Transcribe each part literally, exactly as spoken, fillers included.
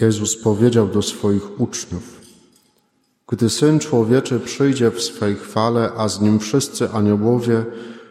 Jezus powiedział do swoich uczniów: Gdy Syn Człowieczy przyjdzie w swej chwale, a z Nim wszyscy aniołowie,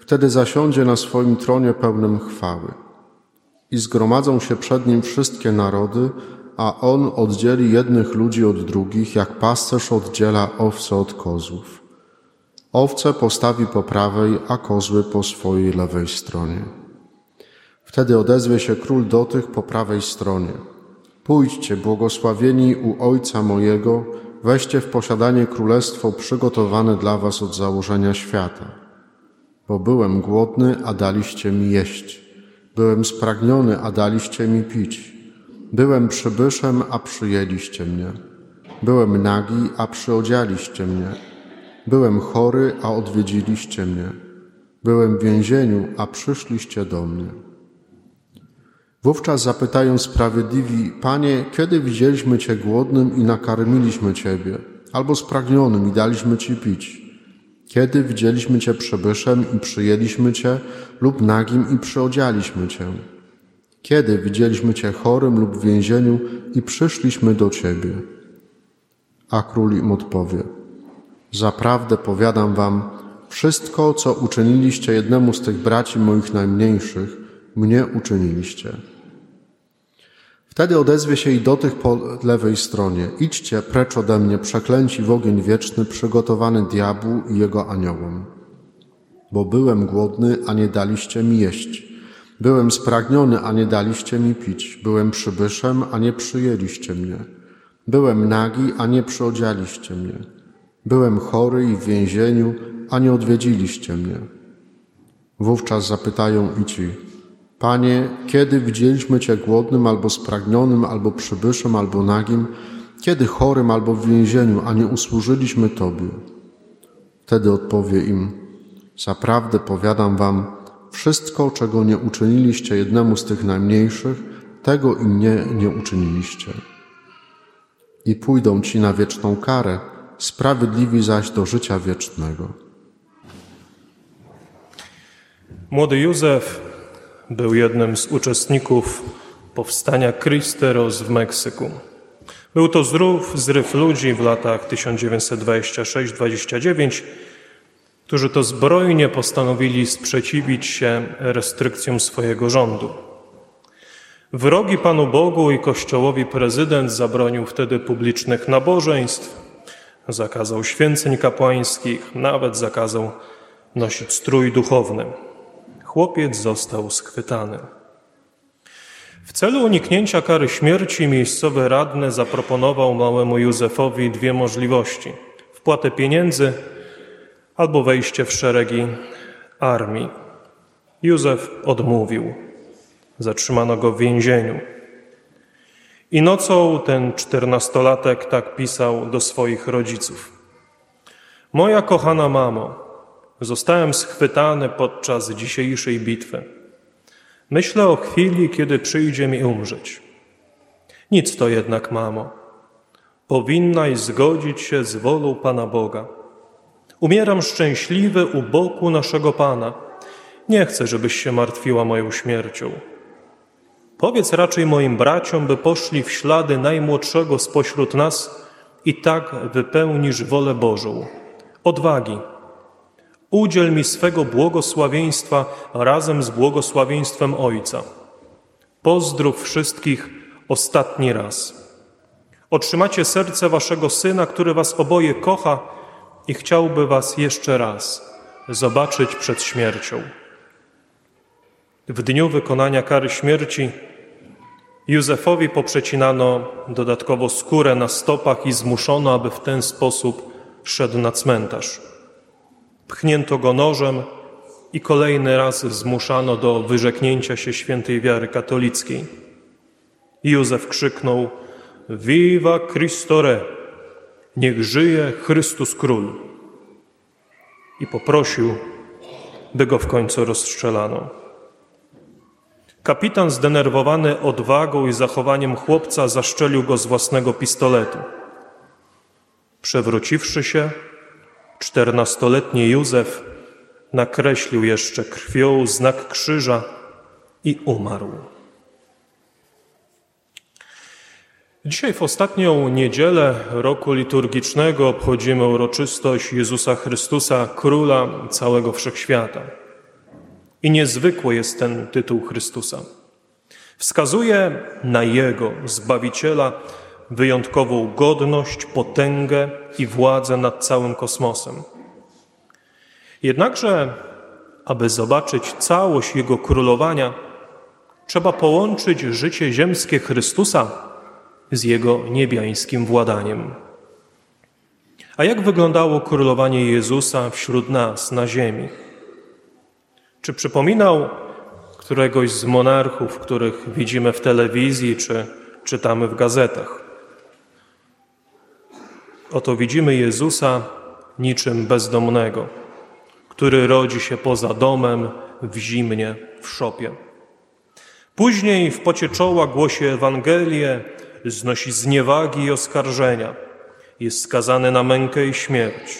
wtedy zasiądzie na swoim tronie pełnym chwały. I zgromadzą się przed Nim wszystkie narody, a On oddzieli jednych ludzi od drugich, jak pasterz oddziela owce od kozłów. Owce postawi po prawej, a kozły po swojej lewej stronie. Wtedy odezwie się król do tych po prawej stronie: Pójdźcie, błogosławieni u Ojca mojego, weźcie w posiadanie królestwo przygotowane dla was od założenia świata. Bo byłem głodny, a daliście mi jeść. Byłem spragniony, a daliście mi pić. Byłem przybyszem, a przyjęliście mnie. Byłem nagi, a przyodzialiście mnie. Byłem chory, a odwiedziliście mnie. Byłem w więzieniu, a przyszliście do mnie. Wówczas zapytają sprawiedliwi: Panie, kiedy widzieliśmy Cię głodnym i nakarmiliśmy Ciebie, albo spragnionym i daliśmy Ci pić? Kiedy widzieliśmy Cię przybyszem i przyjęliśmy Cię, lub nagim i przyodzialiśmy Cię? Kiedy widzieliśmy Cię chorym lub w więzieniu i przyszliśmy do Ciebie? A król im odpowie: Zaprawdę powiadam wam, wszystko, co uczyniliście jednemu z tych braci moich najmniejszych, mnie uczyniliście. Wtedy odezwie się i do tych po lewej stronie: Idźcie precz ode mnie, przeklęci w ogień wieczny, przygotowany diabłu i jego aniołom. Bo byłem głodny, a nie daliście mi jeść. Byłem spragniony, a nie daliście mi pić. Byłem przybyszem, a nie przyjęliście mnie. Byłem nagi, a nie przyodzialiście mnie. Byłem chory i w więzieniu, a nie odwiedziliście mnie. Wówczas zapytają i ci: Panie, kiedy widzieliśmy Cię głodnym, albo spragnionym, albo przybyszem, albo nagim, kiedy chorym, albo w więzieniu, a nie usłużyliśmy Tobie? Wtedy odpowie im: Zaprawdę powiadam wam, wszystko, czego nie uczyniliście jednemu z tych najmniejszych, tego i mnie nie uczyniliście. I pójdą ci na wieczną karę, sprawiedliwi zaś do życia wiecznego. Młody Józef był jednym z uczestników powstania Cristeros w Meksyku. Był to zrów, zryw ludzi w latach tysiąc dziewięćset dwadzieścia sześć dwadzieścia dziewięć, którzy to zbrojnie postanowili sprzeciwić się restrykcjom swojego rządu. Wrogi Panu Bogu i Kościołowi prezydent zabronił wtedy publicznych nabożeństw, zakazał święceń kapłańskich, nawet zakazał nosić strój duchowny. Chłopiec został schwytany. W celu uniknięcia kary śmierci miejscowy radny zaproponował małemu Józefowi dwie możliwości: wpłatę pieniędzy albo wejście w szeregi armii. Józef odmówił. Zatrzymano go w więzieniu. I nocą ten czternastolatek tak pisał do swoich rodziców: Moja kochana mamo, zostałem schwytany podczas dzisiejszej bitwy. Myślę o chwili, kiedy przyjdzie mi umrzeć. Nic to jednak, mamo. Powinnaś zgodzić się z wolą Pana Boga. Umieram szczęśliwy u boku naszego Pana. Nie chcę, żebyś się martwiła moją śmiercią. Powiedz raczej moim braciom, by poszli w ślady najmłodszego spośród nas i tak wypełnisz wolę Bożą. Odwagi. Udziel mi swego błogosławieństwa razem z błogosławieństwem Ojca. Pozdrów wszystkich ostatni raz. Otrzymacie serce waszego Syna, który was oboje kocha i chciałby was jeszcze raz zobaczyć przed śmiercią. W dniu wykonania kary śmierci Józefowi poprzecinano dodatkowo skórę na stopach i zmuszono, aby w ten sposób szedł na cmentarz. Pchnięto go nożem i kolejny raz zmuszano do wyrzeknięcia się świętej wiary katolickiej. Józef krzyknął: Viva Cristo Rey! Niech żyje Chrystus Król! I poprosił, by go w końcu rozstrzelano. Kapitan, zdenerwowany odwagą i zachowaniem chłopca, zaszczelił go z własnego pistoletu. Przewróciwszy się, czternastoletni Józef nakreślił jeszcze krwią znak krzyża i umarł. Dzisiaj w ostatnią niedzielę roku liturgicznego obchodzimy uroczystość Jezusa Chrystusa, Króla całego Wszechświata. I niezwykły jest ten tytuł Chrystusa. Wskazuje na Jego, Zbawiciela, wyjątkową godność, potęgę i władzę nad całym kosmosem. Jednakże, aby zobaczyć całość Jego królowania, trzeba połączyć życie ziemskie Chrystusa z Jego niebiańskim władaniem. A jak wyglądało królowanie Jezusa wśród nas na ziemi? Czy przypominał któregoś z monarchów, których widzimy w telewizji czy czytamy w gazetach? Oto widzimy Jezusa niczym bezdomnego, który rodzi się poza domem, w zimnie, w szopie. Później w pocie czoła głosi Ewangelię, znosi zniewagi i oskarżenia, jest skazany na mękę i śmierć.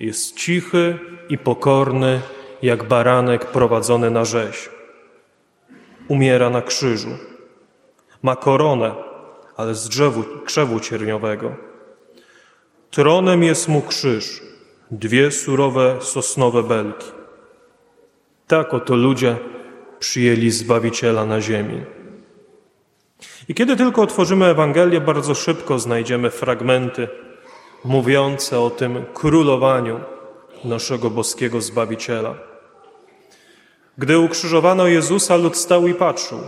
Jest cichy i pokorny, jak baranek prowadzony na rzeź. Umiera na krzyżu. Ma koronę, ale z drzewu, krzewu cierniowego. Tronem jest mu krzyż, dwie surowe sosnowe belki. Tak oto ludzie przyjęli Zbawiciela na ziemi. I kiedy tylko otworzymy Ewangelię, bardzo szybko znajdziemy fragmenty mówiące o tym królowaniu naszego boskiego Zbawiciela. Gdy ukrzyżowano Jezusa, lud stał i patrzył.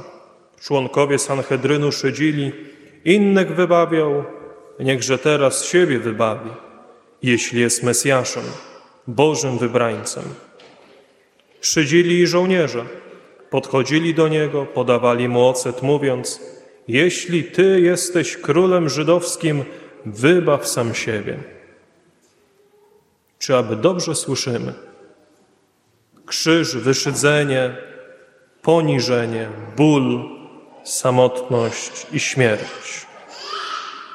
Członkowie Sanhedrynu szydzili, innych wybawiał, niechże teraz siebie wybawi, jeśli jest Mesjaszem, Bożym wybrańcem. Szydzili i żołnierze. Podchodzili do Niego, podawali Mu ocet, mówiąc: jeśli Ty jesteś królem żydowskim, wybaw sam siebie. Czy aby dobrze słyszymy? Krzyż, wyszydzenie, poniżenie, ból, samotność i śmierć.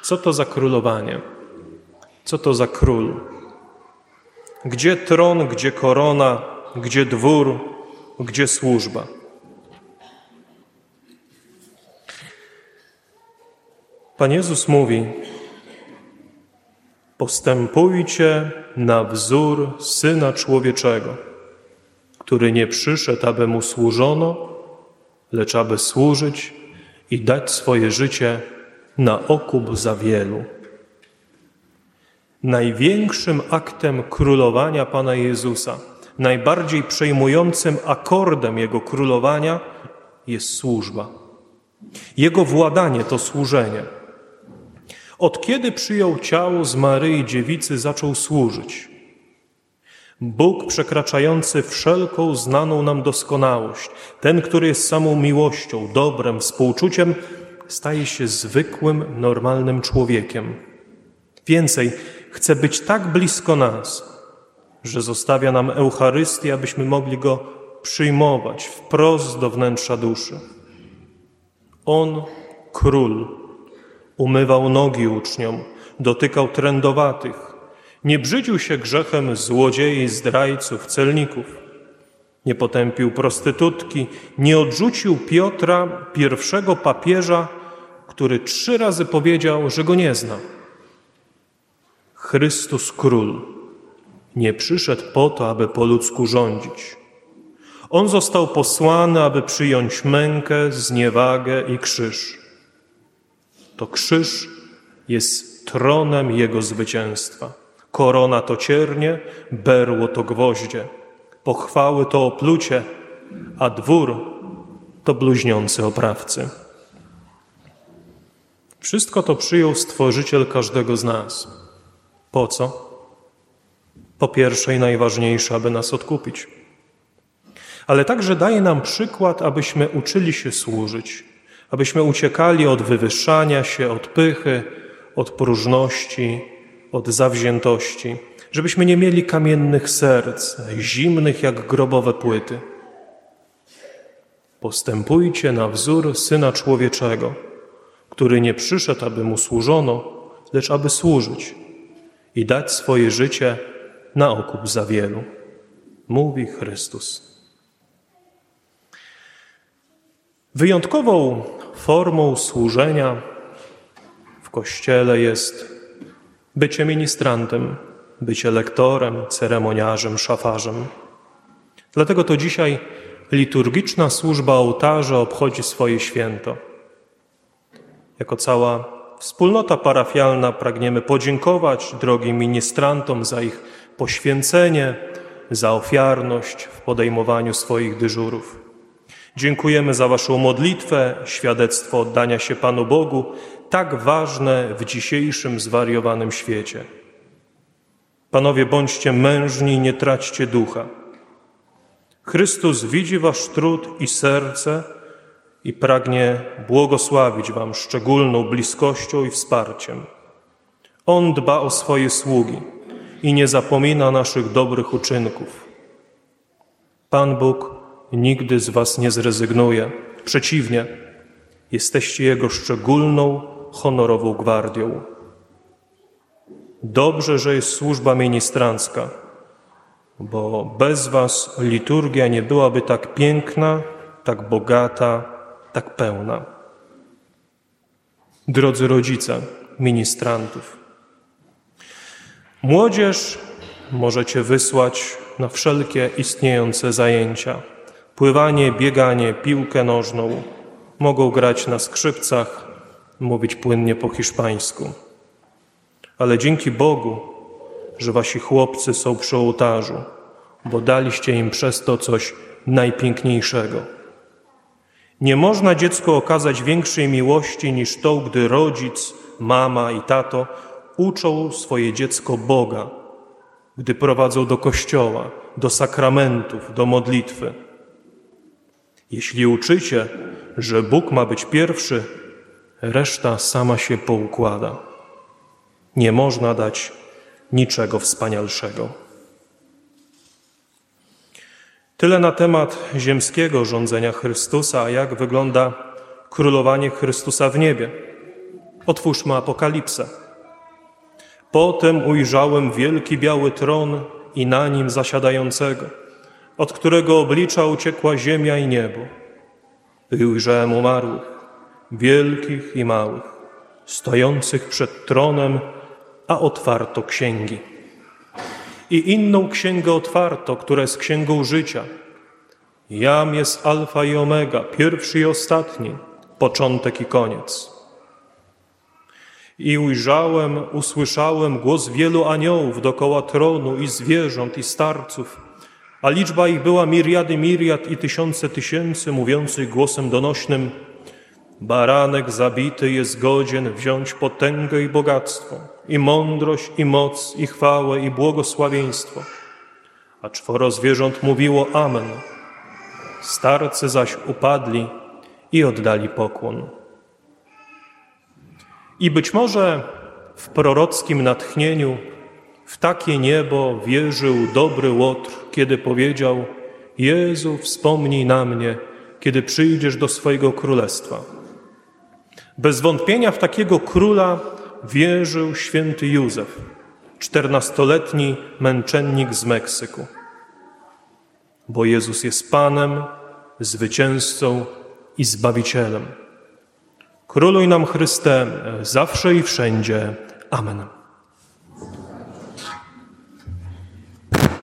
Co to za królowanie? Co to za król? Gdzie tron, gdzie korona, gdzie dwór, gdzie służba? Pan Jezus mówi: postępujcie na wzór Syna Człowieczego, który nie przyszedł, aby Mu służono, lecz aby służyć i dać swoje życie na okup za wielu. Największym aktem królowania Pana Jezusa, najbardziej przejmującym akordem Jego królowania jest służba. Jego władanie to służenie. Od kiedy przyjął ciało z Maryi Dziewicy, zaczął służyć. Bóg przekraczający wszelką znaną nam doskonałość, ten, który jest samą miłością, dobrem, współczuciem, staje się zwykłym, normalnym człowiekiem. Więcej, chce być tak blisko nas, że zostawia nam Eucharystię, abyśmy mogli Go przyjmować wprost do wnętrza duszy. On, król, umywał nogi uczniom, dotykał trędowatych, nie brzydził się grzechem złodziei, zdrajców, celników, nie potępił prostytutki, nie odrzucił Piotra, pierwszego papieża, który trzy razy powiedział, że go nie zna. Chrystus Król nie przyszedł po to, aby po ludzku rządzić. On został posłany, aby przyjąć mękę, zniewagę i krzyż. To krzyż jest tronem Jego zwycięstwa. Korona to ciernie, berło to gwoździe, pochwały to oplucie, a dwór to bluźniący oprawcy. Wszystko to przyjął Stworzyciel każdego z nas. Po co? Po pierwsze i najważniejsze, aby nas odkupić. Ale także daje nam przykład, abyśmy uczyli się służyć, abyśmy uciekali od wywyższania się, od pychy, od próżności, od zawziętości, żebyśmy nie mieli kamiennych serc, zimnych jak grobowe płyty. Postępujcie na wzór Syna Człowieczego, który nie przyszedł, aby Mu służono, lecz aby służyć i dać swoje życie na okup za wielu, mówi Chrystus. Wyjątkową formą służenia Kościele jest bycie ministrantem, bycie lektorem, ceremoniarzem, szafarzem. Dlatego to dzisiaj liturgiczna służba ołtarza obchodzi swoje święto. Jako cała wspólnota parafialna pragniemy podziękować drogim ministrantom za ich poświęcenie, za ofiarność w podejmowaniu swoich dyżurów. Dziękujemy za waszą modlitwę, świadectwo oddania się Panu Bogu, tak ważne w dzisiejszym zwariowanym świecie. Panowie, bądźcie mężni i nie traćcie ducha. Chrystus widzi wasz trud i serce i pragnie błogosławić wam szczególną bliskością i wsparciem. On dba o swoje sługi i nie zapomina naszych dobrych uczynków. Pan Bóg nigdy z was nie zrezygnuje. Przeciwnie, jesteście Jego szczególną, honorową gwardią. Dobrze, że jest służba ministrancka, bo bez was liturgia nie byłaby tak piękna, tak bogata, tak pełna. Drodzy rodzice ministrantów, młodzież możecie wysłać na wszelkie istniejące zajęcia. Pływanie, bieganie, piłkę nożną. Mogą grać na skrzypcach, mówić płynnie po hiszpańsku. Ale dzięki Bogu, że wasi chłopcy są przy ołtarzu, bo daliście im przez to coś najpiękniejszego. Nie można dziecku okazać większej miłości niż to, gdy rodzic, mama i tato uczą swoje dziecko Boga, gdy prowadzą do kościoła, do sakramentów, do modlitwy. Jeśli uczycie, że Bóg ma być pierwszy, reszta sama się poukłada. Nie można dać niczego wspanialszego. Tyle na temat ziemskiego rządzenia Chrystusa, a jak wygląda królowanie Chrystusa w niebie. Otwórzmy Apokalipsę. Potem ujrzałem wielki biały tron i na nim zasiadającego, od którego oblicza uciekła ziemia i niebo. I ujrzałem umarłych, wielkich i małych, stojących przed tronem, a otwarto księgi. I inną księgę otwarto, która jest księgą życia. Jam jest Alfa i Omega, pierwszy i ostatni, początek i koniec. I ujrzałem, usłyszałem głos wielu aniołów dokoła tronu i zwierząt i starców, a liczba ich była miriady miriad i tysiące tysięcy mówiących głosem donośnym: Baranek zabity jest godzien wziąć potęgę i bogactwo, i mądrość, i moc, i chwałę, i błogosławieństwo. A czworo zwierząt mówiło amen. Starcy zaś upadli i oddali pokłon. I być może w prorockim natchnieniu w takie niebo wierzył dobry Łotr, kiedy powiedział: Jezu, wspomnij na mnie, kiedy przyjdziesz do swojego królestwa. Bez wątpienia w takiego króla wierzył święty Józef, czternastoletni męczennik z Meksyku. Bo Jezus jest Panem, zwycięzcą i Zbawicielem. Króluj nam, Chryste, zawsze i wszędzie. Amen.